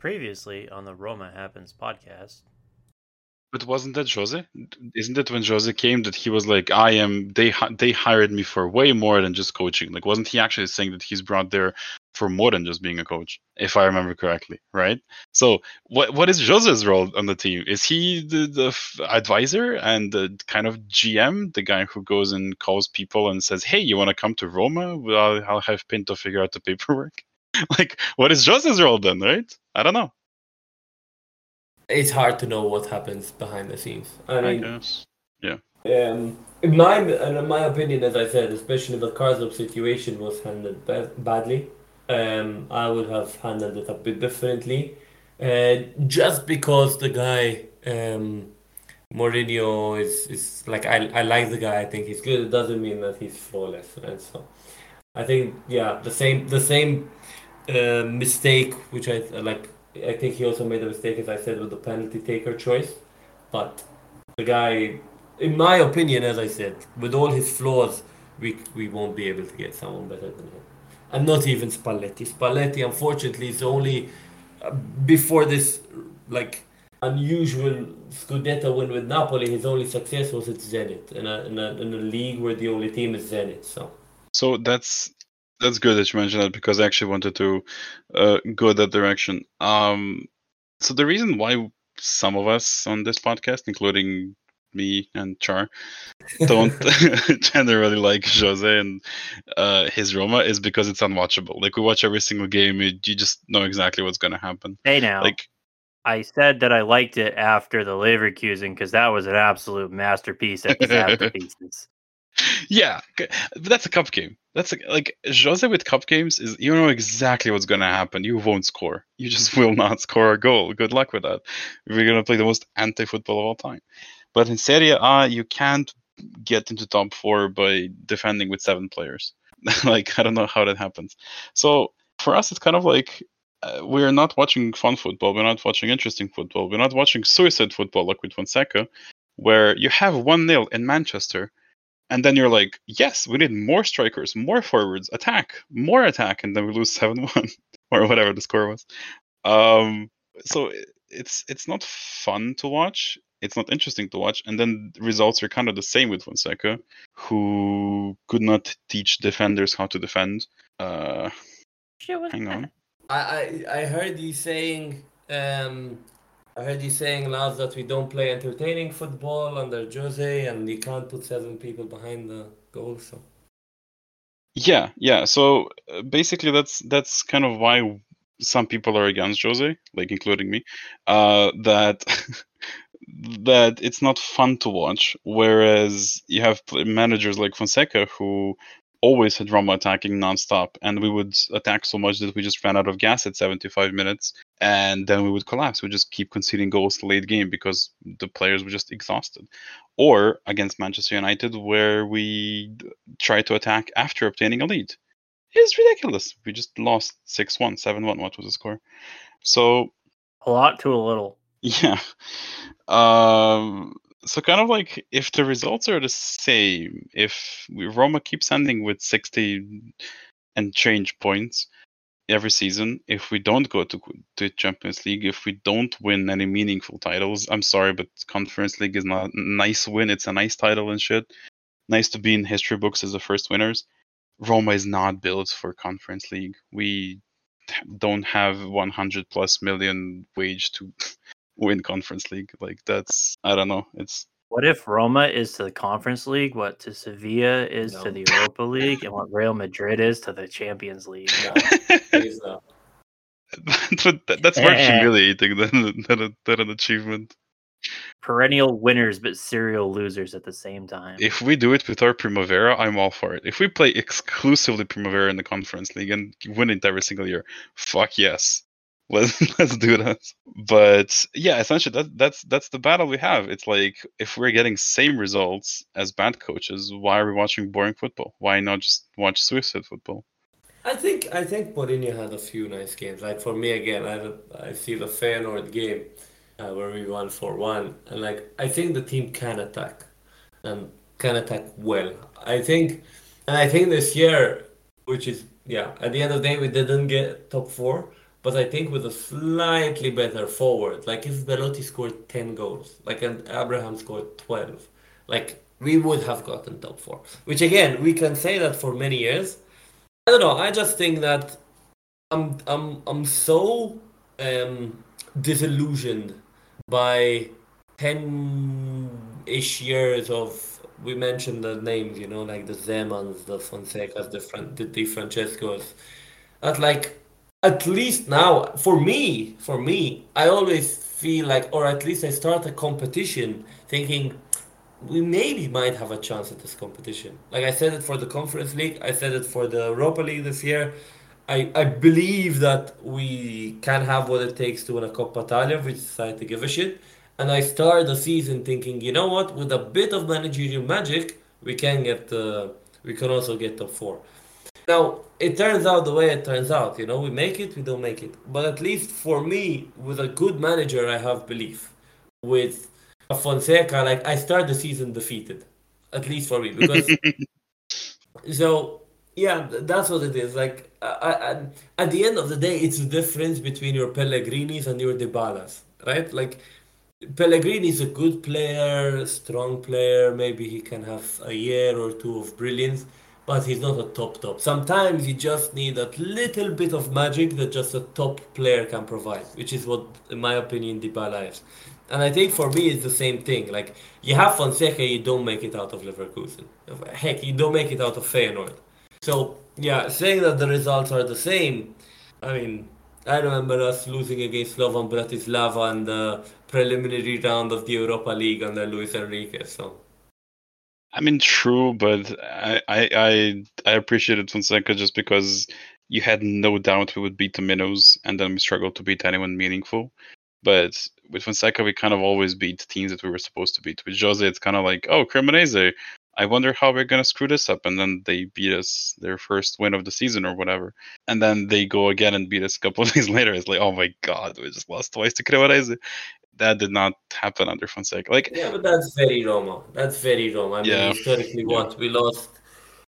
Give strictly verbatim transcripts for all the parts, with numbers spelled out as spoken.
previously on the Roma Happens podcast. But wasn't that Jose? Isn't that when Jose came that he was like, I am, they they hired me for way more than just coaching. Like, wasn't he actually saying that he's brought there for more than just being a coach, if I remember correctly, right? So what what is Jose's role on the team? Is he the, the f- advisor and the kind of G M, the guy who goes and calls people and says, hey, you want to come to Roma? I'll, I'll have Pinto figure out the paperwork. Like, what is Jose's role then, right? I don't know. It's hard to know what happens behind the scenes. I mean, I guess. Yeah. Um, in my and in my opinion, as I said, especially the Karsdorp situation was handled ba- badly. Um, I would have handled it a bit differently, uh, just because the guy um, Mourinho is is like I I like the guy. I think he's good. It doesn't mean that he's flawless, and so I think yeah the same the same uh, mistake which I like. I think he also made a mistake, as I said, with the penalty taker choice. But the guy, in my opinion, as I said, with all his flaws, we we won't be able to get someone better than him. And not even Spalletti. Spalletti, unfortunately, is only uh, before this like unusual Scudetto win with Napoli, his only success was at Zenit, in a, in a, in a league where the only team is Zenit. So, so that's... That's good that you mentioned that, because I actually wanted to uh, go that direction. Um, so the reason why some of us on this podcast, including me and Char, don't generally like Jose and uh, his Roma is because it's unwatchable. Like, we watch every single game. You, you just know exactly what's going to happen. Hey, now. Like, I said that I liked it after the Leverkusen because that was an absolute masterpiece at the afterpieces. Yeah, but that's a cup game. That's a, like Jose with cup games is you know exactly what's going to happen. You won't score. You just will not score a goal. Good luck with that. We're going to play the most anti-football of all time. But in Serie A, you can't get into top four by defending with seven players. Like, I don't know how that happens. So for us, it's kind of like uh, we're not watching fun football. We're not watching interesting football. We're not watching suicide football like with Fonseca, where you have one nil in Manchester. And then you're like, yes, we need more strikers, more forwards, attack, more attack, and then we lose seven one or whatever the score was. Um, so it's it's not fun to watch. It's not interesting to watch. And then the results are kind of the same with Fonseca, who could not teach defenders how to defend. Uh, hang on. I, I, I heard you saying... Um... I heard you saying, Laz, that we don't play entertaining football under Jose, and you can't put seven people behind the goal. So yeah, yeah. So uh, basically, that's that's kind of why some people are against Jose, like including me. Uh, that that it's not fun to watch. Whereas you have managers like Fonseca who always had Roma attacking nonstop, and we would attack so much that we just ran out of gas at seventy-five minutes, and then we would collapse. We just keep conceding goals late game because the players were just exhausted. Or against Manchester United, where we try to attack after obtaining a lead. It's ridiculous. We just lost six one, seven one, what was the score? So a lot to a little. Yeah. Um... So kind of like, if the results are the same, if we, Roma keeps ending with sixty and change points every season, if we don't go to the Champions League, if we don't win any meaningful titles, I'm sorry, but Conference League is not a nice win. It's a nice title and shit. Nice to be in history books as the first winners. Roma is not built for Conference League. We don't have one hundred plus million wage to... win Conference League. Like, that's, I don't know. It's what if Roma is to the Conference League, what to Sevilla is no. to the Europa League, and what Real Madrid is to the Champions League? No. So. that, that's more humiliating than, than, a, than an achievement. Perennial winners, but serial losers at the same time. If we do it with our Primavera, I'm all for it. If we play exclusively Primavera in the Conference League and win it every single year, fuck yes. Let's let's do that. But yeah, essentially that that's that's the battle we have. It's like, if we're getting same results as bad coaches, why are we watching boring football? Why not just watch suicide football? I think I think Mourinho had a few nice games. Like, for me again, I have a, I see the Feyenoord game uh, where we won four one, and like I think the team can attack and can attack well. I think and I think this year, which is yeah, at the end of the day we didn't get top four. But I think with a slightly better forward, like if Belotti scored ten goals, like and Abraham scored twelve, like we would have gotten top four. Which again, we can say that for many years. I don't know. I just think that I'm I'm I'm so um, disillusioned by ten-ish years of, we mentioned the names, you know, like the Zemans, the Fonsecas, the Fran- the Di Francescos. That like. At least now, for me, for me, I always feel like, or at least I start a competition thinking we maybe might have a chance at this competition. Like I said it for the Conference League, I said it for the Europa League this year. I, I believe that we can have what it takes to win a Coppa Italia, we decided to give a shit. And I start the season thinking, you know what, with a bit of managerial magic, we can get, uh, we can also get top four. Now, it turns out the way it turns out, you know, we make it, we don't make it. But at least for me, with a good manager, I have belief. With a Fonseca, like, I start the season defeated, at least for me. Because, so, yeah, that's what it is. Like, I, I, at the end of the day, it's the difference between your Pellegrinis and your Dybalas, right? Like, Pellegrini is a good player, strong player. Maybe he can have a year or two of brilliance. But he's not a top top. Sometimes you just need that little bit of magic that just a top player can provide, which is what, in my opinion, Dybala is. And I think for me, it's the same thing. Like, you have Fonseca, you don't make it out of Leverkusen. Heck, you don't make it out of Feyenoord. So, yeah, saying that the results are the same, I mean, I remember us losing against Slovan Bratislava in the preliminary round of the Europa League under Luis Enrique, so... I mean, true, but I, I I appreciated Fonseca just because you had no doubt we would beat the Minnows, and then we struggled to beat anyone meaningful. But with Fonseca, we kind of always beat teams that we were supposed to beat. With Jose, it's kind of like, oh, Cremonese, I wonder how we're going to screw this up. And then they beat us their first win of the season or whatever. And then they go again and beat us a couple of days later. It's like, oh my God, we just lost twice to Cremonese. That did not happen under Fonseca. Like, yeah, but that's very Roma. That's very Roma. I mean, yeah. historically, yeah. what we lost.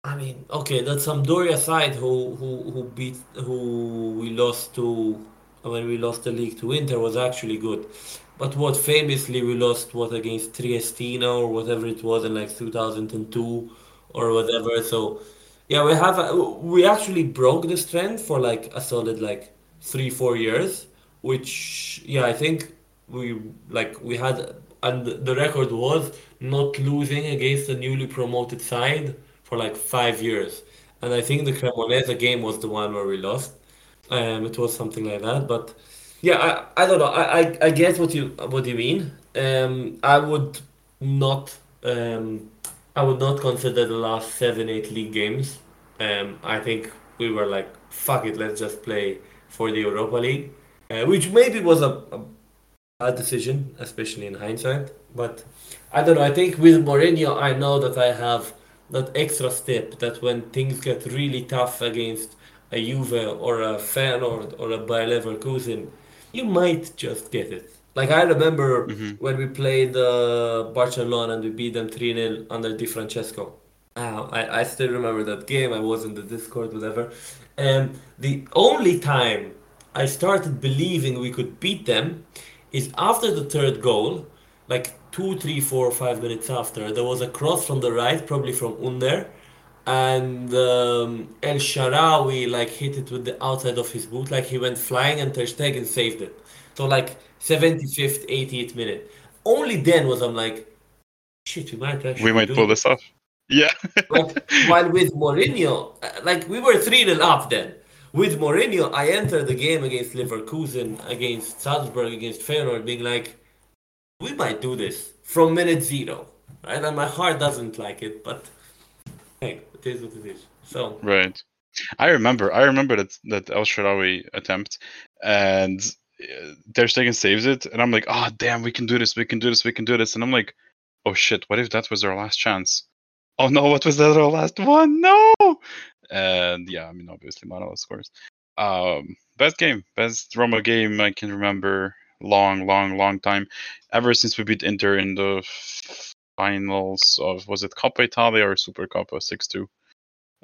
I mean, okay, that Sampdoria side who who who beat who we lost to when we lost the league to Inter was actually good. But what famously we lost what against Triestino or whatever it was in like two thousand two or whatever. So yeah, we have a, we actually broke this trend for like a solid like three four years. Which yeah, I think. We like we had, and the record was not losing against a newly promoted side for like five years. And I think the Cremonese game was the one where we lost. Um, it was something like that. But yeah, I, I don't know. I, I I guess what you what you mean. Um, I would not um I would not consider the last seven eight league games. Um, I think we were like fuck it, let's just play for the Europa League, uh, which maybe was a. a A decision, especially in hindsight, but I don't know. I think with Mourinho, I know that I have that extra step that when things get really tough against a Juve or a Feyenoord or a Bayer Leverkusen, you might just get it. Like I remember mm-hmm. when we played uh, Barcelona and we beat them three nil under Di Francesco. Wow, I, I still remember that game. I was in the Discord, whatever. And the only time I started believing we could beat them is after the third goal, like two, three, four, five minutes after, there was a cross from the right, probably from Under, and um, El Shaarawy like hit it with the outside of his boot, like he went flying, and Ter Stegen saved it. So like seventy-fifth, eightieth minute. Only then was I'm like, shit, we might actually we might do pull it. this off. Yeah. Like, while with Mourinho, like we were three nil up then. With Mourinho, I entered the game against Leverkusen, against Salzburg, against Feyenoord, being like, we might do this from minute zero, right? And my heart doesn't like it, but hey, it is what it is. So right, I remember, I remember that that El Shaarawy attempt, and Ter Stegen saves it, and I'm like, oh damn, we can do this, we can do this, we can do this, and I'm like, oh shit, what if that was our last chance? Oh no, what was that our last one? No. And yeah, I mean, obviously, Manolo scores. Um, best game, best Roma game I can remember long, long, long time. Ever since we beat Inter in the finals of, was it Coppa Italia or Supercoppa six two?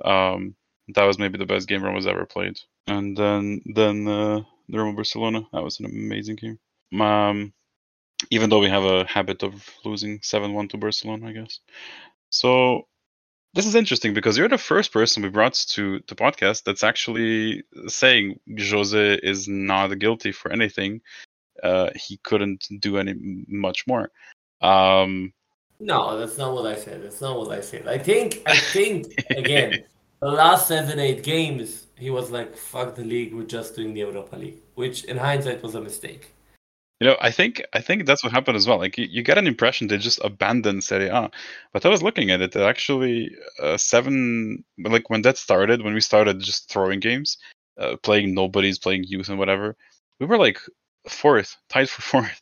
Um, that was maybe the best game Roma's ever played. And then, then uh, the Real Barcelona. That was an amazing game. Um, even though we have a habit of losing seven one to Barcelona, I guess. So this is interesting because you're the first person we brought to the podcast that's actually saying Jose is not guilty for anything. Uh, he couldn't do any much more. Um, no, that's not what I said. That's not what I said. I think, I think again, the last seven, eight games, he was like, fuck the league, we're just doing the Europa League, which in hindsight was a mistake. You know, I think I think that's what happened as well. Like, you, you get an impression they just abandoned Serie A. But I was looking at it, actually, uh, seven, like when that started, when we started just throwing games, uh, playing nobodies, playing youth and whatever, we were like fourth, tied for fourth.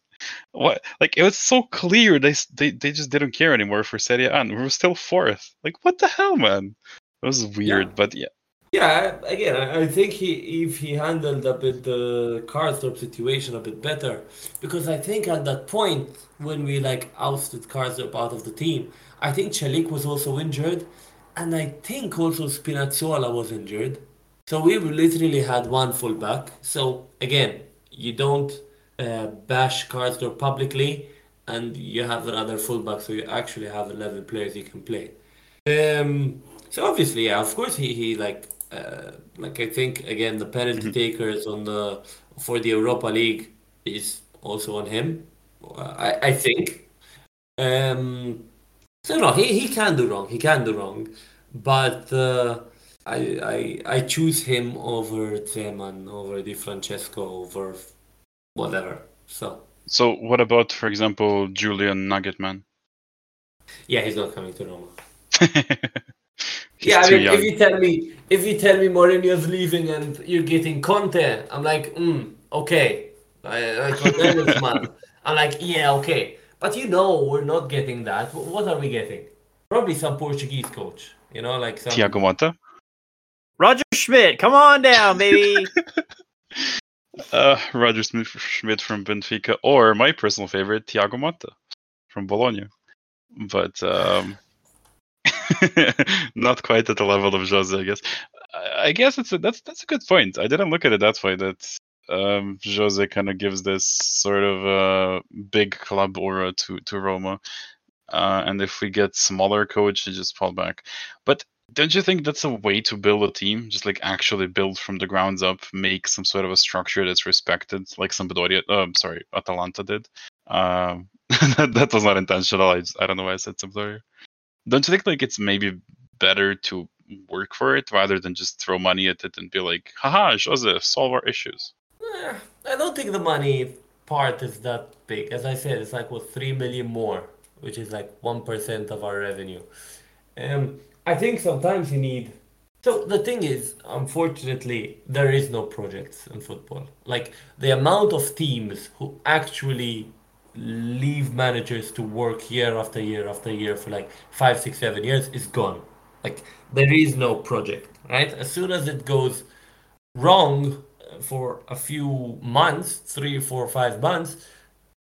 What? Like, it was so clear they they, they just didn't care anymore for Serie A. And we were still fourth. Like, what the hell, man? It was weird, yeah. But yeah. Yeah, again, I think he if he handled a bit the Karsdorp situation a bit better, because I think at that point when we like ousted Karsdorp out of the team, I think Celik was also injured, and I think also Spinazzola was injured. So we literally had one fullback. So again, you don't uh, bash Karsdorp publicly, and you have another fullback, so you actually have eleven players you can play. Um, so obviously, yeah, of course he he like. Uh, like I think again the penalty takers on the for the Europa League is also on him. I, I think. Um, so no, he, he can do wrong. He can do wrong, but uh, I, I I choose him over Zeman, over Di Francesco, over whatever. So. So what about, for example, Julian Nagelsmann? Yeah, he's not coming to Roma. He's yeah, I mean, young. if you tell me if you tell me Mourinho's leaving and you're getting Conte, I'm like, mm, okay, I, I Conte this month. I'm like, yeah, okay, but you know, we're not getting that. What are we getting? Probably some Portuguese coach, you know, like some Thiago Motta, Roger Schmidt. Come on down, baby. uh, Roger Schmidt from Benfica, or my personal favorite, Thiago Motta from Bologna, but. Um... Not quite at the level of Jose, I guess. I guess it's a, that's that's a good point. I didn't look at it that way. That um, Jose kind of gives this sort of uh, big club aura to to Roma, uh, and if we get smaller coach, he just fall back. But don't you think that's a way to build a team? Just like actually build from the grounds up, make some sort of a structure that's respected, like Sampdoria. Uh, sorry, Atalanta did. Uh, that, that was not intentional. I just, I don't know why I said Sampdoria. Don't you think like it's maybe better to work for it rather than just throw money at it and be like, haha, Jose, solve our issues? Eh, I don't think the money part is that big. As I said, it's like what, three million more, which is like one percent of our revenue. Um, I think sometimes you need... So the thing is, unfortunately, there is no projects in football. Like the amount of teams who actually... leave managers to work year after year after year for like five, six, seven years is gone. Like there is no project, right? As soon as it goes wrong for a few months, three, four, five months,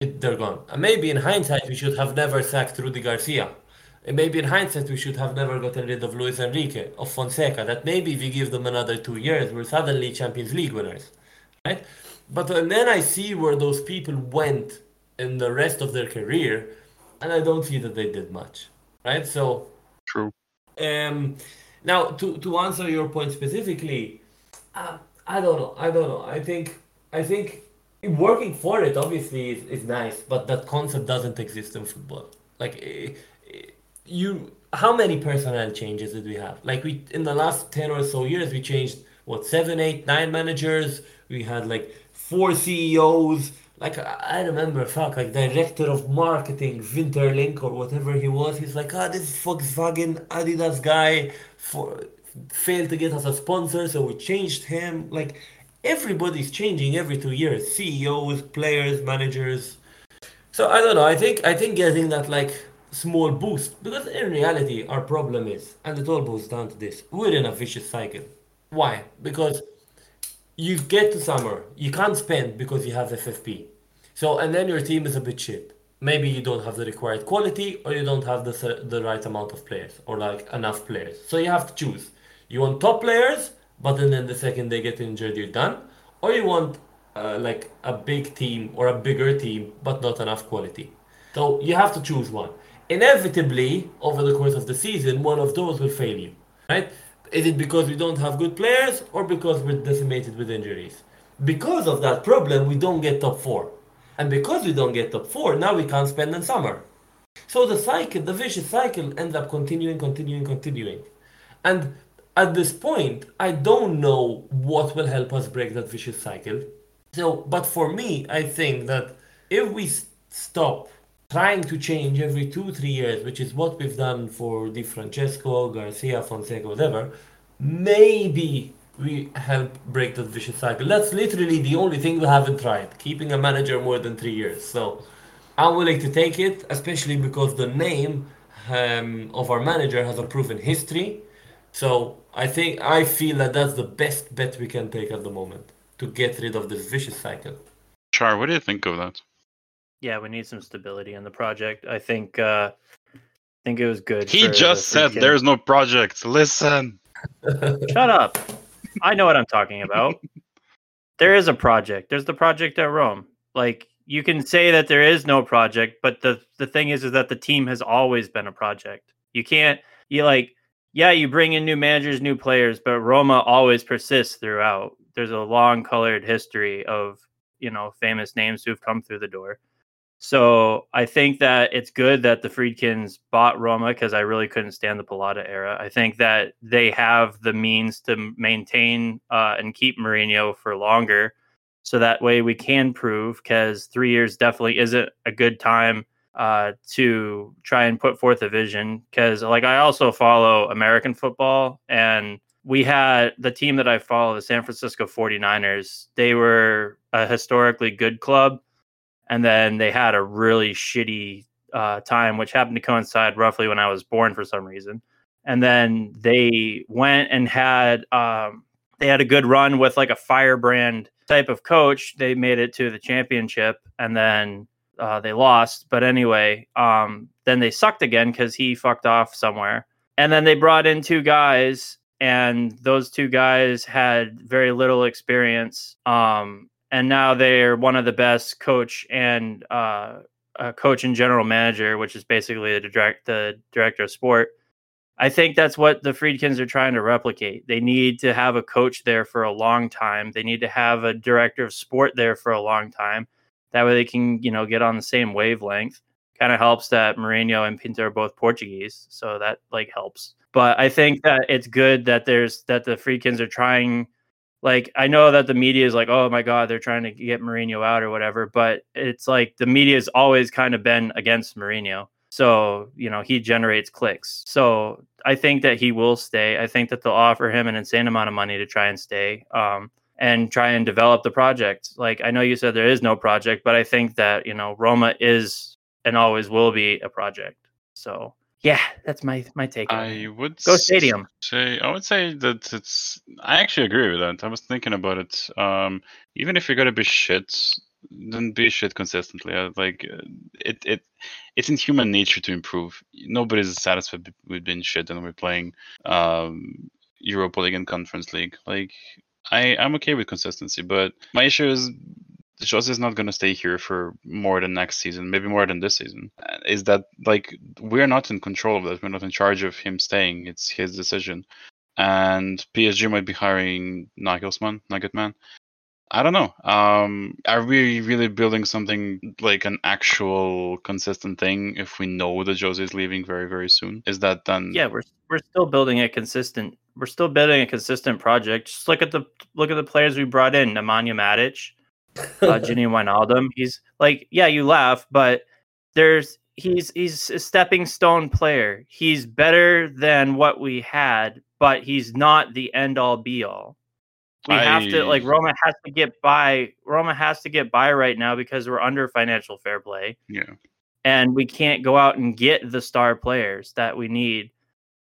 it, they're gone. And maybe in hindsight, we should have never sacked Rudy Garcia. And maybe in hindsight, we should have never gotten rid of Luis Enrique, of Fonseca, that maybe if we give them another two years, we're suddenly Champions League winners, right? But and then I see where those people went in the rest of their career, and I don't see that they did much, right? So, true. Um, now, to, to answer your point specifically, uh, I don't know. I don't know. I think I think working for it obviously is, is nice, but that concept doesn't exist in football. Like, you, how many personnel changes did we have? Like, we in the last ten or so years, we changed what seven, eight, nine managers. We had like four C E Os. Like, I remember, fuck, like, director of marketing, Winterlink or whatever he was, he's like, ah, this Volkswagen Adidas guy for, failed to get us a sponsor, so we changed him. Like, everybody's changing every two years, C E Os, players, managers. So, I don't know, I think I think getting that, like, small boost, because in reality, our problem is, and it all boils down to this, we're in a vicious cycle. Why? Because... you get to summer, you can't spend because you have F F P. So, and then your team is a bit shit. Maybe you don't have the required quality, or you don't have the the right amount of players, or like enough players. So you have to choose. You want top players, but then, then the second they get injured, you're done. Or you want uh, like a big team or a bigger team, but not enough quality. So you have to choose one. Inevitably, over the course of the season, one of those will fail you, right? Is it because we don't have good players or because we're decimated with injuries? Because of that problem, we don't get top four. And because we don't get top four, now we can't spend in summer. So the cycle, the vicious cycle ends up continuing, continuing, continuing. And at this point, I don't know what will help us break that vicious cycle. So, but for me, I think that if we stop trying to change every two, three years, which is what we've done for Di Francesco, Garcia, Fonseca, whatever, maybe we help break that vicious cycle. That's literally the only thing we haven't tried, keeping a manager more than three years. So I'm willing to take it, especially because the name um, of our manager has a proven history. So I think, I feel that that's the best bet we can take at the moment to get rid of this vicious cycle. Char, what do you think of that? Yeah, we need some stability in the project. I think uh, I think it was good. He just said there's no project. Listen. Shut up. I know what I'm talking about. There is a project. There's the project at Rome. Like, you can say that there is no project, but the, the thing is, is that the team has always been a project. You can't, you like, yeah, you bring in new managers, new players, but Roma always persists throughout. There's a long colored history of, you know, famous names who've come through the door. So I think that it's good that the Friedkins bought Roma, because I really couldn't stand the Pallotta era. I think that they have the means to maintain uh, and keep Mourinho for longer. So that way we can prove, because three years definitely isn't a good time uh, to try and put forth a vision. Because like, I also follow American football, and we had the team that I follow, the San Francisco forty-niners. They were a historically good club. And then they had a really shitty uh, time, which happened to coincide roughly when I was born for some reason. And then they went and had um, they had a good run with like a firebrand type of coach. They made it to the championship, and then uh, they lost. But anyway, um, then they sucked again because he fucked off somewhere. And then they brought in two guys, and those two guys had very little experience. Um, And now they're one of the best coach and uh, uh, coach and general manager, which is basically the, direct, the director of sport. I think that's what the Friedkins are trying to replicate. They need to have a coach there for a long time. They need to have a director of sport there for a long time. That way they can, you know, get on the same wavelength. Kind of helps that Mourinho and Pinto are both Portuguese, so that like helps. But I think that it's good that there's that the Friedkins are trying. Like, I know that the media is like, oh, my God, they're trying to get Mourinho out or whatever. But it's like the media has always kind of been against Mourinho. So, you know, he generates clicks. So I think that he will stay. I think that they'll offer him an insane amount of money to try and stay um, and try and develop the project. Like, I know you said there is no project, but I think that, you know, Roma is and always will be a project. So. Yeah, that's my my take. I would go stadium. Say, I would say that it's. I actually agree with that. I was thinking about it. Um, even if you're gonna be shit, then be shit consistently. Like it, it, it's in human nature to improve. Nobody's satisfied with being shit, and we're playing um, Europa League and Conference League. Like I, I'm okay with consistency, but my issue is. Jose is not going to stay here for more than next season, maybe more than this season. Is that like we're not in control of that? We're not in charge of him staying. It's his decision. And P S G might be hiring Nagelsmann, Nagelsmann. I don't know. Um, are we really building something like an actual consistent thing if we know that Jose is leaving very, very soon? Is that done? Yeah, we're we're still building a consistent. We're still building a consistent project. Just look at the look at the players we brought in: Nemanja Matic. uh, Gini Wijnaldum. He's like, yeah, you laugh, but there's he's he's a stepping stone player. He's better than what we had, but he's not the end all be all. We I... have to like Roma has to get by. Roma has to get by right now because we're under financial fair play. Yeah, and we can't go out and get the star players that we need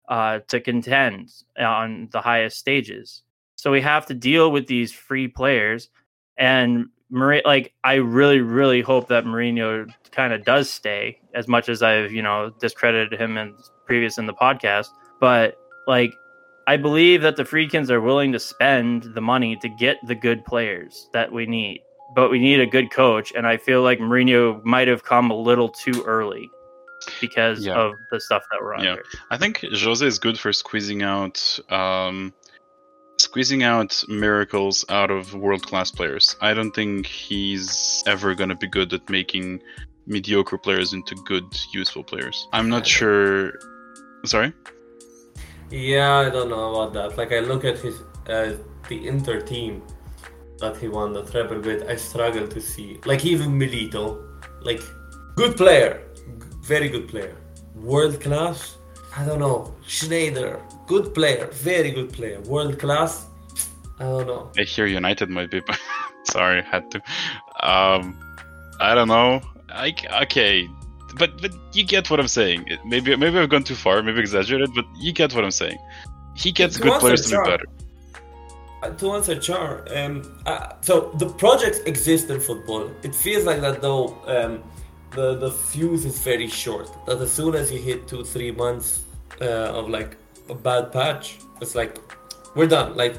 uh, to contend on the highest stages. So we have to deal with these free players. And like, I really, really hope that Mourinho kind of does stay, as much as I've, you know, discredited him in previous in the podcast. But like, I believe that the Friedkins are willing to spend the money to get the good players that we need. but we need a good coach. And I feel like Mourinho might have come a little too early because yeah. of the stuff that we're on. Yeah. I think Jose is good for squeezing out um, squeezing out miracles out of world-class players. I don't think he's ever going to be good at making mediocre players into good, useful players. I'm not sure... Sorry? Yeah, I don't know about that. Like, I look at his uh, the Inter team that he won the treble with, I struggle to see. Like, even Milito, like, good player, very good player. World class, I don't know. Schneider, good player, very good player. World class, I don't know. I hear United might be... Sorry, had to. Um, I don't know. I, okay... But but you get what I'm saying. Maybe maybe I've gone too far, maybe exaggerated, but you get what I'm saying. He gets good players to be better. Uh, to answer Char, um, uh, so the projects exist in football. It feels like that though. Um, the the fuse is very short. That as soon as you hit two three months uh, of like a bad patch, it's like we're done. Like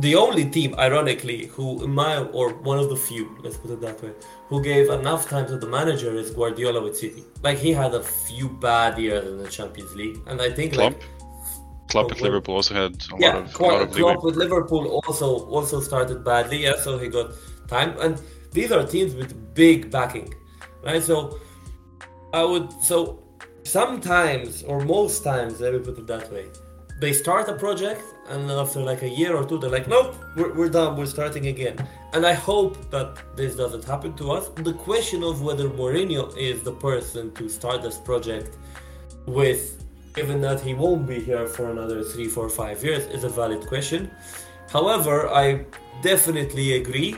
the only team, ironically, who my or one of the few, let's put it that way, who gave enough time to the manager is Guardiola with City. Like he had a few bad years in the Champions League, and I think Klopp. like Klopp with Liverpool also had a yeah, lot of Klopp, a lot of Klopp with Liverpool also also started badly, yeah. So he got time, and these are teams with big backing, right? So I would so sometimes or most times, let me put it that way, they start a project. And after like a year or two, they're like, nope, we're, we're done, we're starting again. And I hope that this doesn't happen to us. The question of whether Mourinho is the person to start this project with, given that he won't be here for another three, four, five years, is a valid question. However, I definitely agree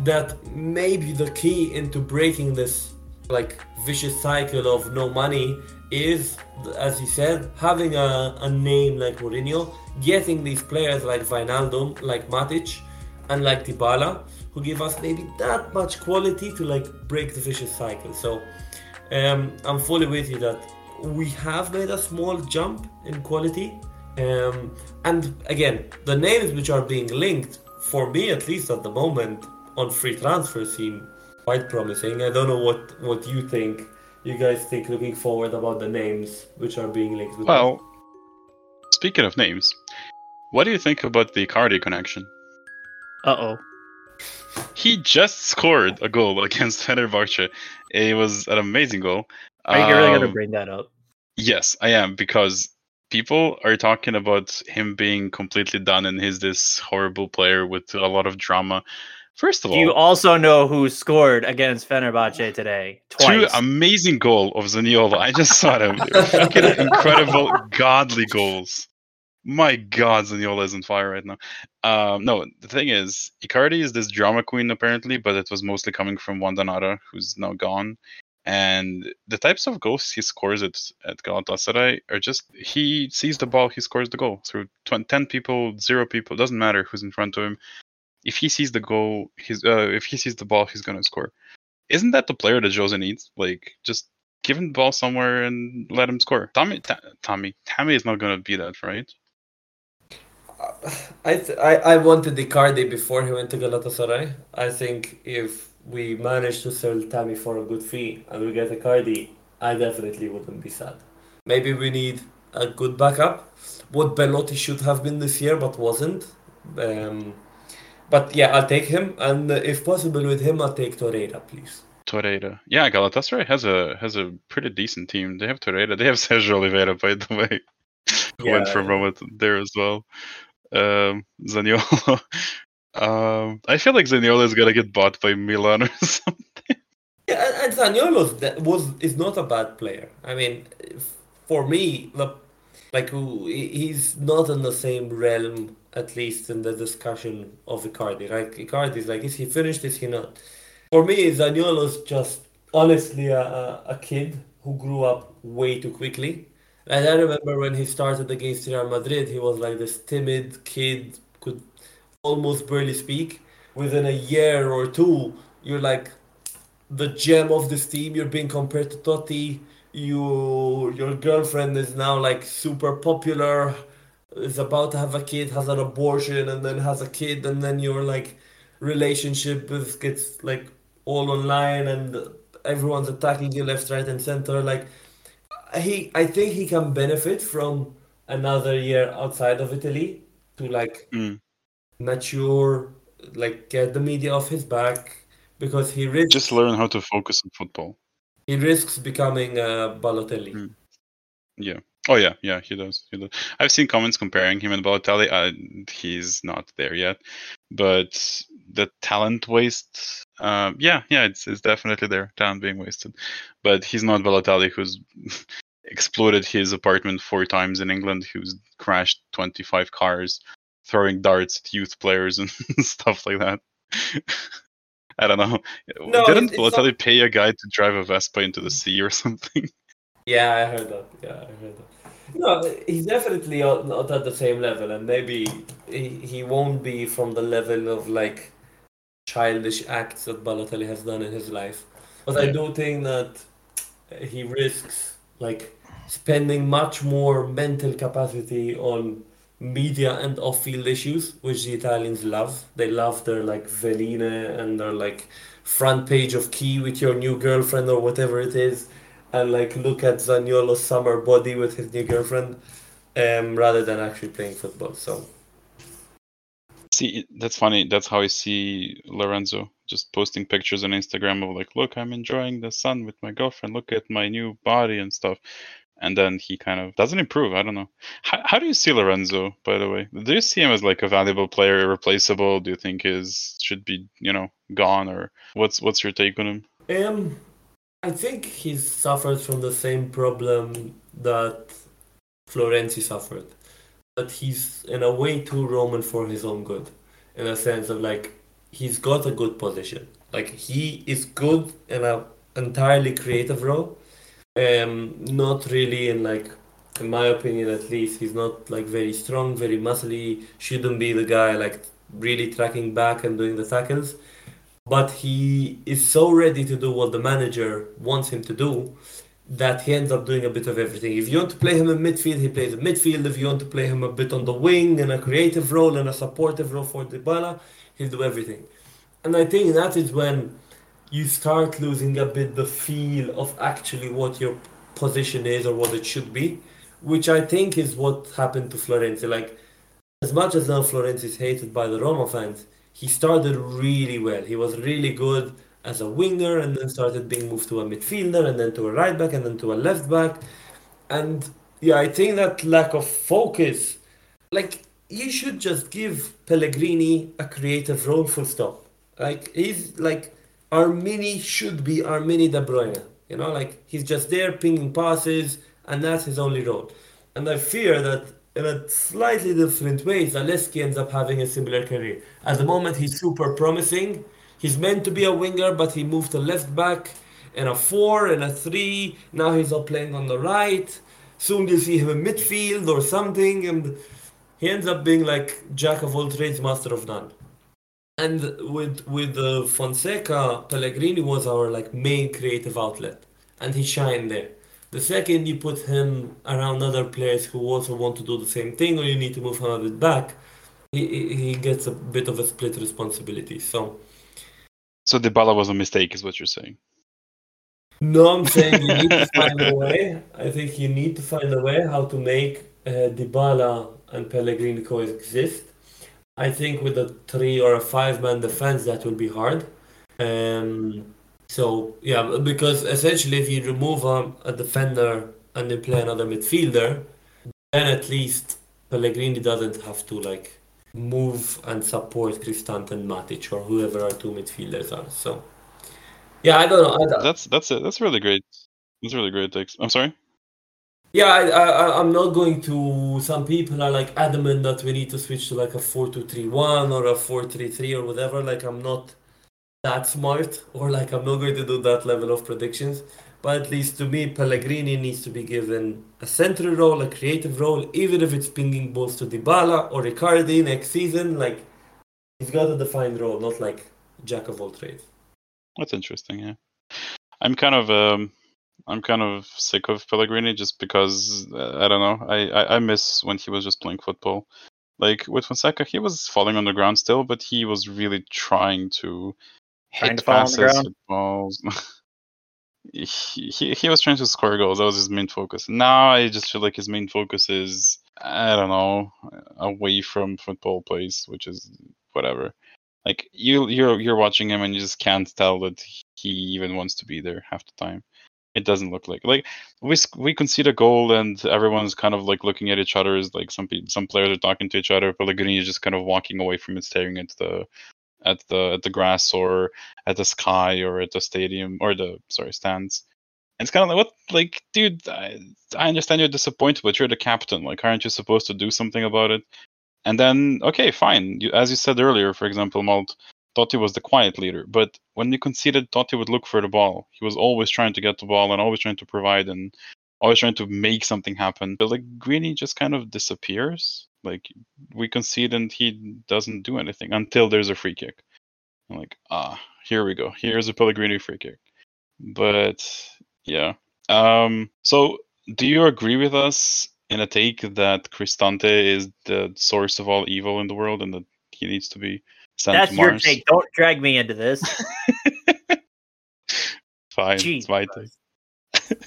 that maybe the key into breaking this like vicious cycle of no money is, as you said, having a, a name like Mourinho, getting these players like Wijnaldum, like Matic, and like Dybala, who give us maybe that much quality to like break the vicious cycle. So um, I'm fully with you that we have made a small jump in quality. Um, and again, the names which are being linked, for me at least at the moment, on free transfer seem quite promising. I don't know what, what you think. You guys think looking forward about the names which are being linked with Well, them? Speaking of names, what do you think about the Icardi connection? Uh-oh. He just scored a goal against Fenerbahce. It was an amazing goal. Are you um, really going to bring that up? Yes, I am, because people are talking about him being completely done and he's this horrible player with a lot of drama. First of all, you also know who scored against Fenerbahce today. Twice. Two amazing goal of Zaniolo. I just saw them. Fucking incredible, godly goals. My God, Zaniolo is on fire right now. Um, no, the thing is, Icardi is this drama queen apparently, but it was mostly coming from Wanda Nara, who's now gone. And the types of goals he scores at, at Galatasaray are just, he sees the ball, he scores the goal. Through ten people, zero people, doesn't matter who's in front of him. If he sees the goal, he's uh, if he sees the ball, he's gonna score. Isn't that the player that Jose needs? Like, just give him the ball somewhere and let him score. Tommy, ta- Tommy, Tommy is not gonna be that, right? I th- I I wanted Icardi before he went to Galatasaray. I think if we manage to sell Tommy for a good fee and we get Icardi, I definitely wouldn't be sad. Maybe we need a good backup. What Belotti should have been this year, but wasn't. Um. But yeah, I'll take him, and if possible with him, I'll take Toreira, please. Toreira. Yeah, Galatasaray has a has a pretty decent team. They have Toreira. They have Sergio Oliveira, by the way, who yeah, went from Roma there as well. Um, Zaniolo. um, I feel like Zaniolo is going to get bought by Milan or something. Yeah, and Zaniolo was, is not a bad player. I mean, for me, the, like he's not in the same realm, at least in the discussion of Icardi, right? Icardi is like, is he finished, is he not? For me, Zaniolo's just honestly a, a kid who grew up way too quickly. And I remember when he started against Real Madrid, he was like this timid kid, could almost barely speak. Within a year or two, you're like the gem of this team, you're being compared to Totti, you, your girlfriend is now like super popular, is about to have a kid, has an abortion, and then has a kid, and then you're like relationship with gets like all online and everyone's attacking you left, right, and center. Like he, I think he can benefit from another year outside of Italy to like mm. mature, like get the media off his back, because he risks just learn how to focus on football. He risks becoming uh, Balotelli. Mm. Yeah. Oh yeah, yeah, he does. He does. I've seen comments comparing him and Balotelli. Uh, he's not there yet, but the talent waste. Uh, yeah, yeah, it's it's definitely there. Talent being wasted, but he's not Balotelli, who's exploded his apartment four times in England, who's crashed twenty-five cars, throwing darts at youth players and stuff like that. I don't know. No, Didn't it, Balotelli not... pay a guy to drive a Vespa into the sea or something? Yeah, I heard that. Yeah, I heard that. No, he's definitely not at the same level, and maybe he won't be from the level of like childish acts that Balotelli has done in his life. But yeah. I do think that he risks like spending much more mental capacity on media and off-field issues, which the Italians love. They love their like veline and their like front page of Key with your new girlfriend or whatever it is. And like look at Zaniolo's summer body with his new girlfriend, um, rather than actually playing football. So, see, that's funny. That's how I see Lorenzo just posting pictures on Instagram of like, look, I'm enjoying the sun with my girlfriend. Look at my new body and stuff. And then he kind of doesn't improve. I don't know. How how do you see Lorenzo, by the way? Do you see him as like a valuable player, irreplaceable? Do you think is should be you know gone, or what's what's your take on him? Um. I think he suffers from the same problem that Florenzi suffered. But he's in a way too Roman for his own good. In a sense of like, he's got a good position. Like he is good in an entirely creative role. Um, not really in like, in my opinion at least, he's not like very strong, very muscly, shouldn't be the guy like really tracking back and doing the tackles. But he is so ready to do what the manager wants him to do that he ends up doing a bit of everything. If you want to play him in midfield, he plays in midfield. If you want to play him a bit on the wing, in a creative role, and a supportive role for Dybala, he'll do everything. And I think that is when you start losing a bit the feel of actually what your position is or what it should be, which I think is what happened to Florenzi. Like, as much as now Florenzi is hated by the Roma fans, he started really well. He was really good as a winger and then started being moved to a midfielder and then to a right back and then to a left back. And yeah, I think that lack of focus, like you should just give Pellegrini a creative role full stop. Like he's like, Armini should be Armini De Bruyne. You know, like he's just there pinging passes and that's his only role. And I fear that in a slightly different way, Zaleski ends up having a similar career. At the moment, he's super promising. He's meant to be a winger, but he moved to left back in a four, and a three. Now he's up playing on the right. Soon you see him in midfield or something, and he ends up being like jack of all trades, master of none. And with with uh, Fonseca, Pellegrini was our like main creative outlet, and he shined there. The second you put him around other players who also want to do the same thing, or you need to move him a bit back, he he gets a bit of a split responsibility. So, so Dybala was a mistake, is what you're saying? No, I'm saying you need to find a way. I think you need to find a way how to make uh, Dybala and Pellegrini coexist. I think with a three or a five-man defense, that will be hard. Um, So, yeah, because essentially if you remove a, a defender and you play another midfielder, then at least Pellegrini doesn't have to, like, move and support Cristante and Matic or whoever our two midfielders are. So, yeah, I don't know. I don't... That's that's it. That's really great. That's really great. I'm sorry? Yeah, I, I, I'm not going to... Some people are, like, adamant that we need to switch to, like, a four two three one or a four three three or whatever. Like, I'm not... that smart, or like I'm not going to do that level of predictions, but at least to me Pellegrini needs to be given a central role, a creative role, even if it's pinging balls to Dybala or Icardi next season. Like he's got a defined role, not like jack of all trades. That's interesting. Yeah, I'm kind of um, I'm kind of sick of Pellegrini just because uh, I don't know I, I I miss when he was just playing football. Like with Fonseca, he was falling on the ground still, but he was really trying to trying hit to passes, hit balls. he, he he was trying to score goals. That was his main focus. Now I just feel like his main focus is, I don't know, away from football plays, which is whatever. Like you you're you're watching him and you just can't tell that he even wants to be there half the time. It doesn't look like like we we concede a goal and everyone's kind of like looking at each other. Is like some people, some players are talking to each other. Pellegrini is just kind of walking away from it, staring at the at the at the grass or at the sky or at the stadium or the sorry stands. And it's kind of like, what, like, dude, I, I understand you're disappointed, but you're the captain. Like, aren't you supposed to do something about it? And then, okay, fine. You, as you said earlier, for example, Malt, Totti was the quiet leader. But when you conceded, Totti would look for the ball. He was always trying to get the ball and always trying to provide and always trying to make something happen. But, like, Pellegrini just kind of disappears. Like, we concede and he doesn't do anything until there's a free kick. I'm like, ah, here we go. Here's a Pellegrini free kick. But, yeah. Um, so, do you agree with us in a take that Cristante is the source of all evil in the world and that he needs to be sent That's to Mars? That's your take. Don't drag me into this. Fine. Jeez, it's my take.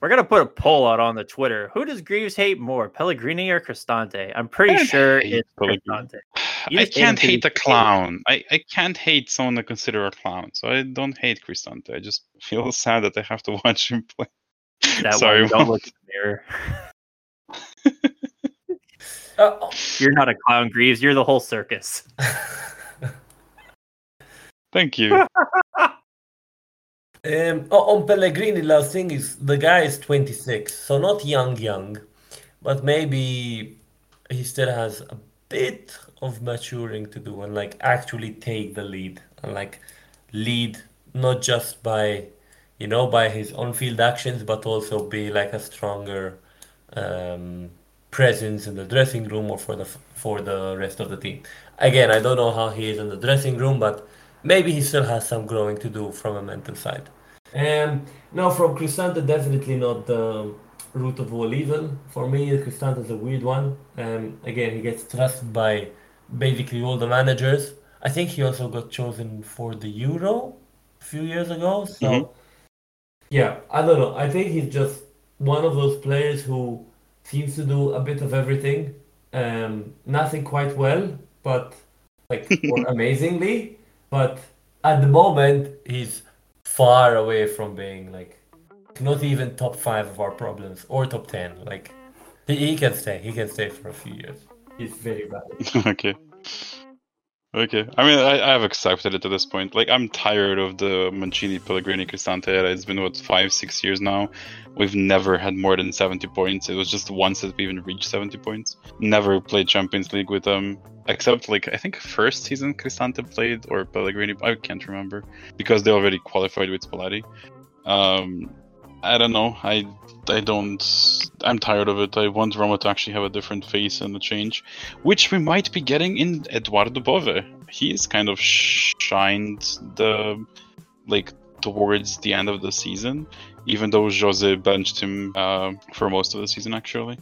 We're going to put a poll out on the Twitter. Who does Greaves hate more, Pellegrini or Cristante? I'm pretty sure it's Cristante. I can't hate a clown. I, I can't hate someone I consider a clown. So I don't hate Cristante. I just feel sad that I have to watch him play. That Sorry, one, don't look in the mirror. Uh-oh. You're not a clown, Greaves. You're the whole circus. Thank you. um, on Pellegrini, last thing is the guy is twenty-six, so not young, young, but maybe he still has a bit of maturing to do and like actually take the lead and like lead not just by, you know, by his on-field actions, but also be like a stronger um, presence in the dressing room or for the for the rest of the team. Again, I don't know how he is in the dressing room, but maybe he still has some growing to do from a mental side. Um, no, from Cristante, definitely not the root of all evil. For me, Cristante is a weird one. Um, again, he gets trusted by basically all the managers. I think he also got chosen for the Euro a few years ago, so... Mm-hmm. Yeah, I don't know. I think he's just one of those players who seems to do a bit of everything. Um, nothing quite well, but like or amazingly. But at the moment, he's far away from being like not even top five of our problems or top ten. Like he, he can stay. He can stay for a few years. He's very bad. Okay. Okay, I mean, I, I've accepted it at this point. Like, I'm tired of the Mancini, Pellegrini, Cristante era. It's been, what, five, six years now? We've never had more than seventy points. It was just once that we even reached seventy points. Never played Champions League with them. Except, like, I think first season Cristante played, or Pellegrini, I can't remember. Because they already qualified with Spalletti. Um, I don't know. I I don't... I'm tired of it. I want Roma to actually have a different face and a change, which we might be getting in Eduardo Bove. He's kind of shined the like towards the end of the season, even though Jose benched him uh, for most of the season, actually.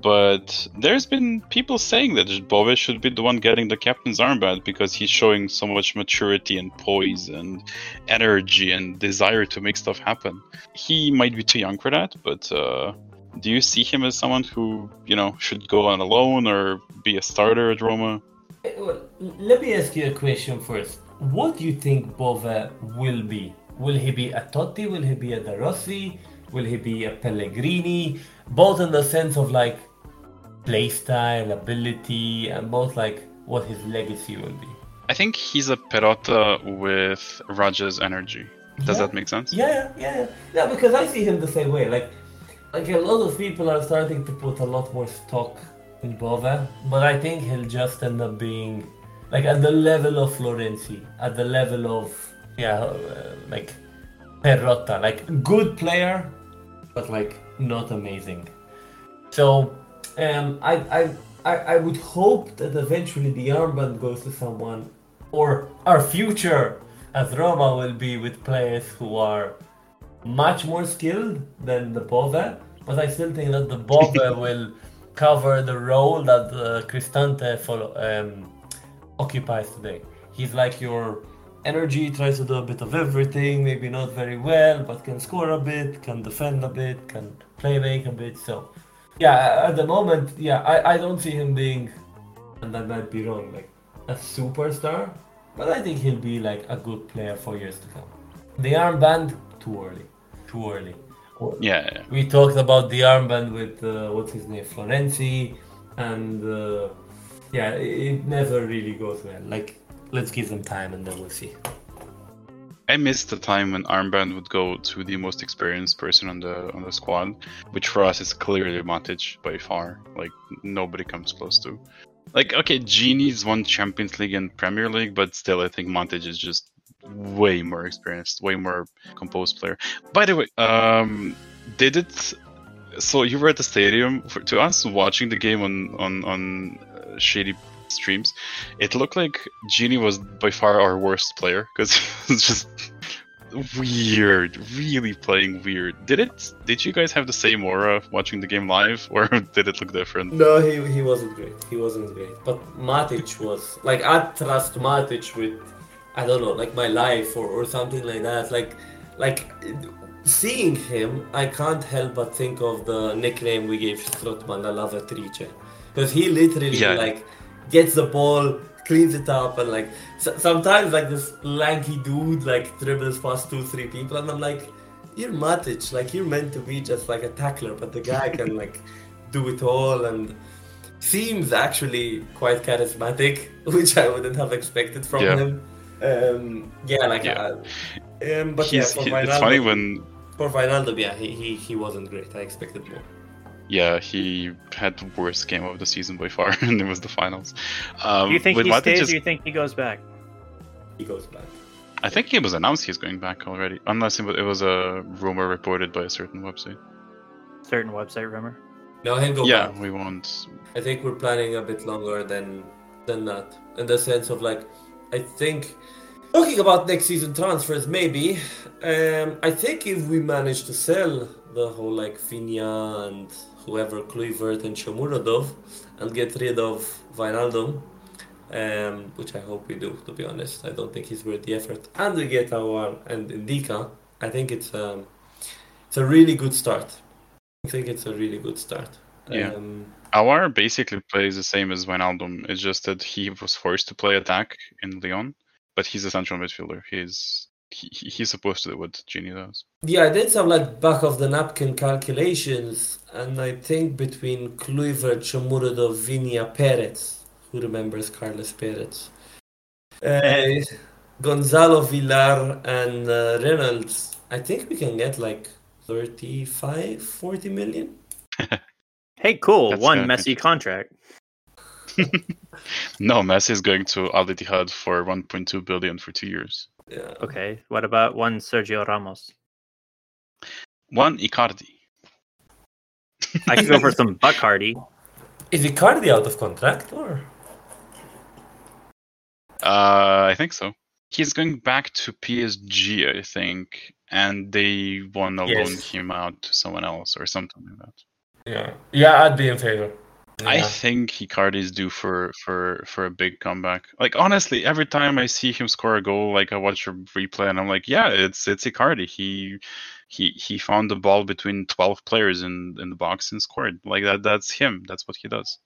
But there's been people saying that Bove should be the one getting the captain's armband because he's showing so much maturity and poise and energy and desire to make stuff happen. He might be too young for that, but uh, do you see him as someone who, you know, should go on alone or be a starter at Roma? Well, let me ask you a question first. What do you think Bove will be? Will he be a Totti? Will he be a De Rossi? Will he be a Pellegrini? Both in the sense of like play style, ability, and both like what his legacy will be. I think he's a Perotta with Raja's energy. Does yeah. that make sense? Yeah, yeah, yeah. Yeah, because I see him the same way. Like, like a lot of people are starting to put a lot more stock in Bove, but I think he'll just end up being like at the level of Florenzi, at the level of yeah, uh, like Perotta, like good player, but like not amazing. So um, I, I I would hope that eventually the armband goes to someone, or our future as Roma will be with players who are much more skilled than the Bove, but I still think that the Bove will cover the role that uh, Cristante follow, um, occupies today. He's like your energy, tries to do a bit of everything, maybe not very well, but can score a bit, can defend a bit, can play make a bit. So, yeah, at the moment, yeah, I, I don't see him being, and that might be wrong, like a superstar, but I think he'll be like a good player for years to come. The armband, too early, too early. Yeah, yeah. We talked about the armband with uh, what's his name, Florenzi, and uh, yeah, it never really goes well. Like, let's give them time and then we'll see. I missed the time when armband would go to the most experienced person on the on the squad, which for us is clearly Matic by far. Like, nobody comes close to. Like, okay, Gini's won Champions League and Premier League, but still, I think Matic is just way more experienced, way more composed player. By the way, um, did it... So you were at the stadium. For, to us, watching the game on, on, on uh, shady streams, it looked like Gini was by far our worst player, because it was just weird, really playing weird. Did it? Did you guys have the same aura watching the game live, or did it look different? No, he he wasn't great. He wasn't great. But Matic was... Like, I trust Matic with... I don't know, like my life or, or something like that. Like, like seeing him, I can't help but think of the nickname we gave Strootman, La Lavatrice, because he literally yeah. like gets the ball, cleans it up, and like so- sometimes like this lanky dude like dribbles past two, three people, and I'm like, you're Matic, like you're meant to be just like a tackler, but the guy can like do it all and seems actually quite charismatic, which I wouldn't have expected from yeah. him. Um, yeah, like, yeah. Uh, um, but He's, yeah, for he, Wijnaldum, it's funny when... For Wijnaldum, yeah, he, he, he wasn't great. I expected more. Yeah, he had the worst game of the season by far, and it was the finals. Um, do you think he Matic stays, just... or do you think he goes back? He goes back. I think it was announced he's going back already, unless it was, it was a rumor reported by a certain website. Certain website rumor? No, he'll go yeah, back. Yeah, we won't. I think we're planning a bit longer than than that, in the sense of, like, I think, talking about next season transfers, maybe, um, I think if we manage to sell the whole, like, Vinha and whoever, Kluivert and Shomurodov, and get rid of Wijnaldum, um, which I hope we do, to be honest. I don't think he's worth the effort. And we get Awar and Ndika. I think it's, um, it's a really good start. I think it's a really good start. Yeah. Um, Awar basically plays the same as Wijnaldum. It's just that he was forced to play attack in Lyon, but he's a central midfielder. He's he, he's supposed to do what Gini does. Yeah, I did some like back of the napkin calculations, and I think between Kluivert, Shomurodov, Vinha, Perez, who remembers Carlos Perez, uh, Gonzalo Villar, and uh, Reynolds, I think we can get like thirty-five, forty million. Hey, cool. That's one messy be... contract. No, Messi is going to Al Ittihad for one point two billion for two years. Yeah. Okay. What about one Sergio Ramos? One Icardi. I could go for some Bacardi. Is Icardi out of contract or? Uh, I think so. He's going back to P S G, I think, and they want to yes. loan him out to someone else or something like that. Yeah, yeah, I'd be in favor. Yeah. I think Icardi is due for, for, for a big comeback. Like, honestly, every time I see him score a goal, like I watch a replay and I'm like, yeah, it's it's Icardi. He he he found the ball between twelve players in, in the box and scored. Like that that's him. That's what he does.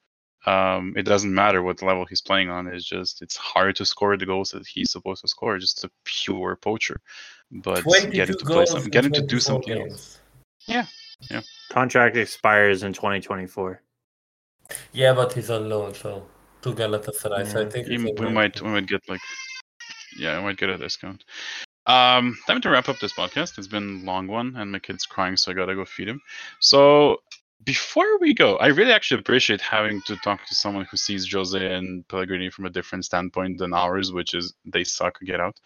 Um, it doesn't matter what level he's playing on. It's just it's hard to score the goals that he's supposed to score. Just a pure poacher. But get him to play something. Get him to do something games. else. Yeah. Yeah. Contract expires in twenty twenty-four. Yeah, but he's on loan, so to Galatasaray. Yeah. So I think he, we right. might we might get like yeah, we might get a discount. Um, time to wrap up this podcast. It's been a long one, and my kid's crying, so I gotta go feed him. So before we go, I really actually appreciate having to talk to someone who sees Jose and Pellegrini from a different standpoint than ours, which is they suck, get out.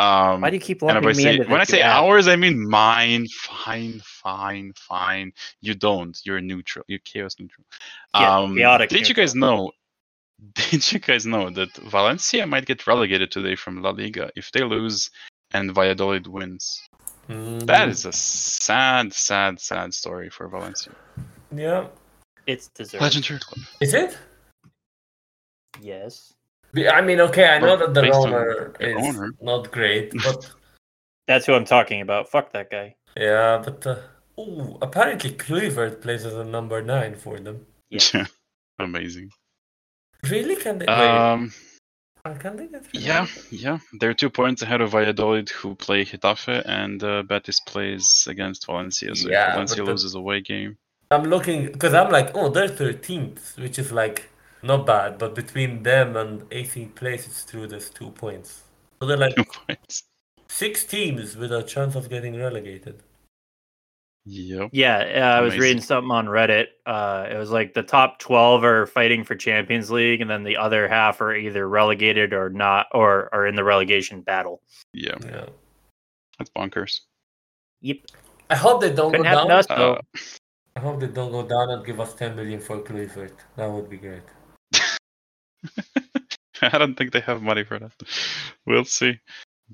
Um, Why do you keep lumping me say, into this? When I say out. ours, I mean mine. Fine, fine, fine. You don't. You're neutral. You're chaos neutral. Yeah, um, chaotic did neutral. you guys know? Did you guys know that Valencia might get relegated today from La Liga if they lose and Valladolid wins? Mm. That is a sad, sad, sad story for Valencia. Yeah. It's deserved. Legendary club. Is it? Yes. I mean, okay, I know well, that the owner is owner. not great, but... That's who I'm talking about. Fuck that guy. Yeah, but... Uh... Ooh, apparently Kluivert plays as a number nine for them. Yeah. yeah. Amazing. Really? Can they... Um... Can they get yeah, yeah. They're two points ahead of Valladolid, who play Getafe, and uh, Betis plays against Valencia. So yeah, Valencia the... loses away game. I'm looking... Because I'm like, oh, they're thirteenth, which is like... Not bad, but between them and eighteenth place, it's through those two points. So they're like two points. Six teams with a chance of getting relegated. Yep. Yeah, uh, I was reading something on Reddit. Uh, it was like the top twelve are fighting for Champions League, and then the other half are either relegated or not, or are in the relegation battle. Yeah, yeah. That's bonkers. Yep. I hope they don't Couldn't go down. Us, uh, I hope they don't go down and give us ten million for Kluivert. That would be great. I don't think they have money for that. We'll see.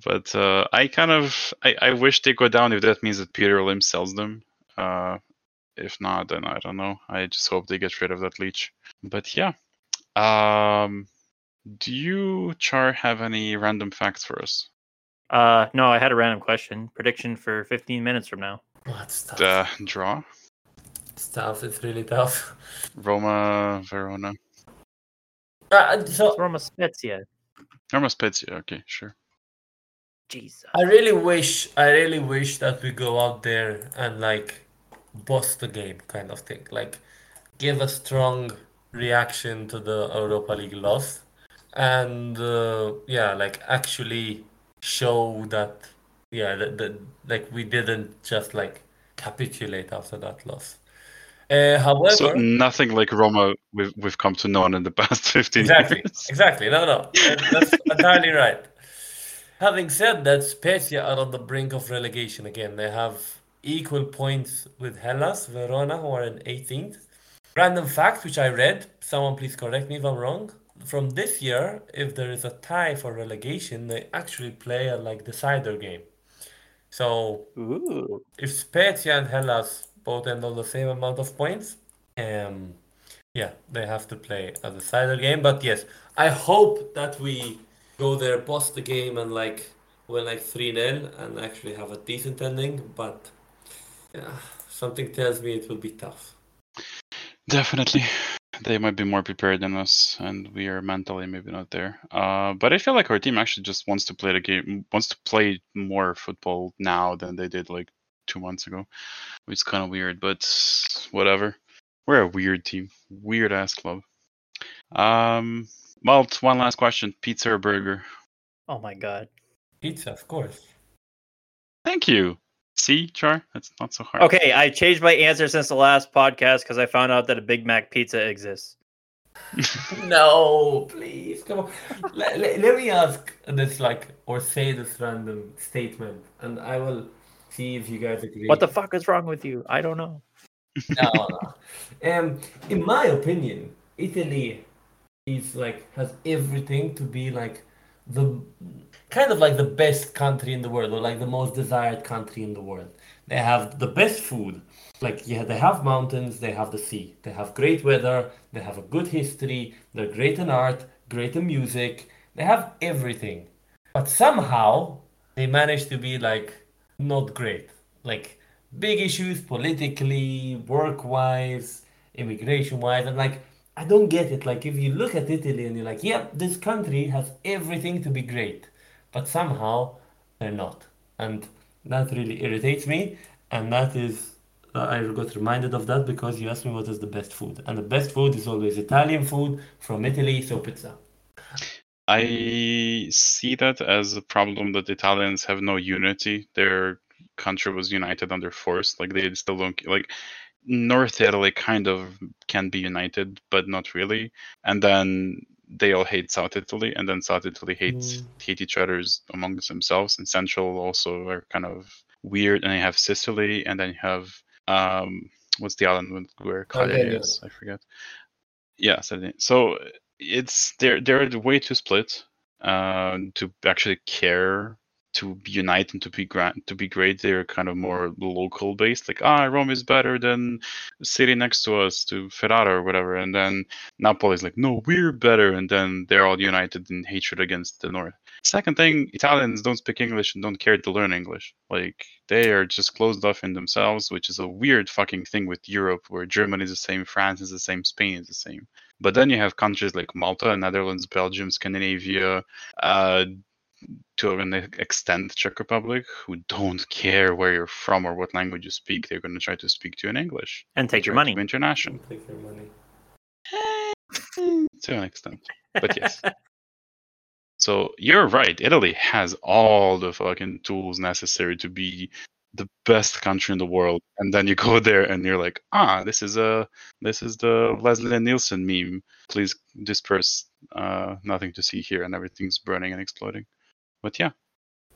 But uh, I kind of I, I wish they go down if that means that Peter Lim sells them. Uh, if not, then I don't know. I just hope they get rid of that leech. But yeah. Um, do you, Char, have any random facts for us? Uh, no, I had a random question. Prediction for fifteen minutes from now. What's oh, the draw? It's tough. It's really tough. Roma, Verona. Uh, so it's Roma Spezia. Roma Spezia, okay, sure. Jesus. I really wish, I really wish that we go out there and like boss the game, kind of thing. Like, give a strong reaction to the Europa League loss, and uh, yeah, like actually show that, yeah, that, that like we didn't just like capitulate after that loss. Uh, however, so nothing like Roma we've we've come to know in the past fifteen exactly, years. Exactly, exactly. No, no, that's entirely right. Having said that, Spezia are on the brink of relegation again. They have equal points with Hellas, Verona, who are in eighteenth. Random fact, which I read, someone please correct me if I'm wrong. From this year, if there is a tie for relegation, they actually play a like decider game. So Ooh. if Spezia and Hellas both end on the same amount of points, um, yeah, they have to play a decider game. But yes, I hope that we go there, boss the game, and like win like three nil and actually have a decent ending, but yeah, something tells me it will be tough. Definitely. They might be more prepared than us, and we are mentally maybe not there. Uh, but I feel like our team actually just wants to play the game, wants to play more football now than they did like two months ago. It's kind of weird, but whatever. We're a weird team. Weird ass club. Um... Malt, one last question. Pizza or burger? Oh my god. Pizza, of course. Thank you. See, Char? That's not so hard. Okay, I changed my answer since the last podcast because I found out that a Big Mac pizza exists. No, please, come on. let, let, let me ask this, like, or say this random statement, and I will see if you guys agree. What the fuck is wrong with you? I don't know. no, no. Um, in my opinion, Italy... It's like has everything to be like the kind of like the best country in the world, or like the most desired country in the world. They have the best food. Like, yeah, they have mountains, they have the sea, they have great weather, they have a good history, they're great in art, great in music, they have everything. But somehow they manage to be like not great. Like big issues politically, work-wise, immigration-wise, and like I don't get it. Like, if you look at Italy and you're like, yep, yeah, this country has everything to be great, but somehow they're not. And that really irritates me. And that is, uh, I got reminded of that because you asked me what is the best food. And the best food is always Italian food from Italy, so pizza. I see that as a problem that Italians have no unity. Their country was united under force. Like, they still don't, like... North Italy kind of can be united, but not really. And then they all hate South Italy, and then South Italy hates mm. hate each other's among themselves. And Central also are kind of weird. And you have Sicily, and then you have um, what's the island where Cagliari okay, is? Yeah. I forget. Yeah, so it's they're they're way too split uh, to actually care to be unite and to be grand, to be great, they're kind of more local based, like ah, Rome is better than the city next to us, to Ferrara or whatever. And then Napoli is like, no, we're better. And then they're all united in hatred against the North. Second thing, Italians don't speak English and don't care to learn English. Like they are just closed off in themselves, which is a weird fucking thing with Europe, where Germany is the same, France is the same, Spain is the same. But then you have countries like Malta, Netherlands, Belgium, Scandinavia, uh, to an extent, Czech Republic, who don't care where you're from or what language you speak. They're going to try to speak to you in English. And take your money. International. Take your money. To an extent. But yes. So you're right. Italy has all the fucking tools necessary to be the best country in the world. And then you go there and you're like, ah, this is a this is the Leslie and Nielsen meme. Please disperse. Uh, nothing to see here. And everything's burning and exploding. But yeah.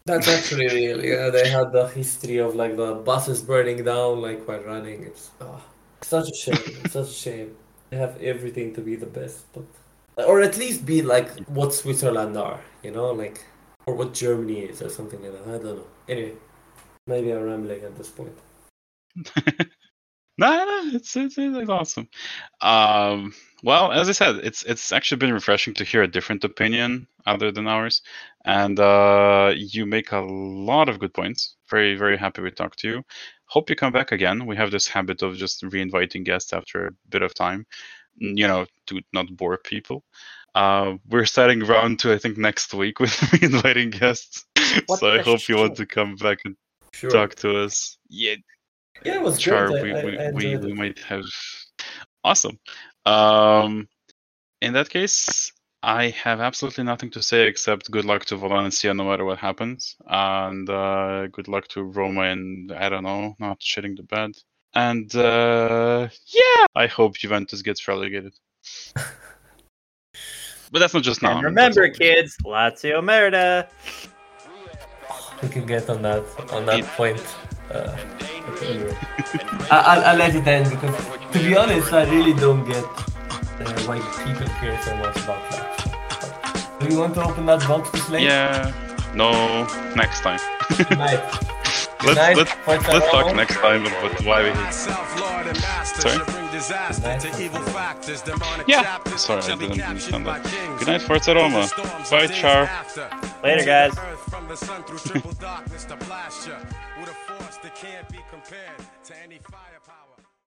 That's actually real. Yeah, they had the history of like the buses burning down like while running. It's oh, such a shame. It's such a shame. They have everything to be the best, but or at least be like what Switzerland are, you know, like or what Germany is or something like that. I don't know. Anyway, maybe I'm rambling at this point. No, no, it's, it's it's awesome. Um, well, as I said, it's it's actually been refreshing to hear a different opinion other than ours, and uh, you make a lot of good points. Very very happy we talked to you. Hope you come back again. We have this habit of just reinviting guests after a bit of time, you know, to not bore people. Uh, we're starting round two, I think, next week with reinviting guests. What so I hope show? You want to come back and sure. talk to us. Yeah. Yeah, it was Char, good. We, I, we, I we, we might have awesome. Um, in that case, I have absolutely nothing to say except good luck to Valencia, no matter what happens, and uh, good luck to Roma, and I don't know, not shitting the bed. And uh, yeah, I hope Juventus gets relegated. But that's not just now. And remember, kids, Lazio Merda. We can get on that on that yeah. point. Uh, anyway. I'll, I'll let it end because, to be honest, I really don't get uh, why people care so much about that. Do you want to open that box this late? Yeah. No, next time. Good night. Good let's night. let's, let's, let's talk next time about why we hate. Sorry? Yeah. Sorry, I didn't understand that. Good night, Forza Roma. Bye, Char. Later, guys. Can't be compared to any fire.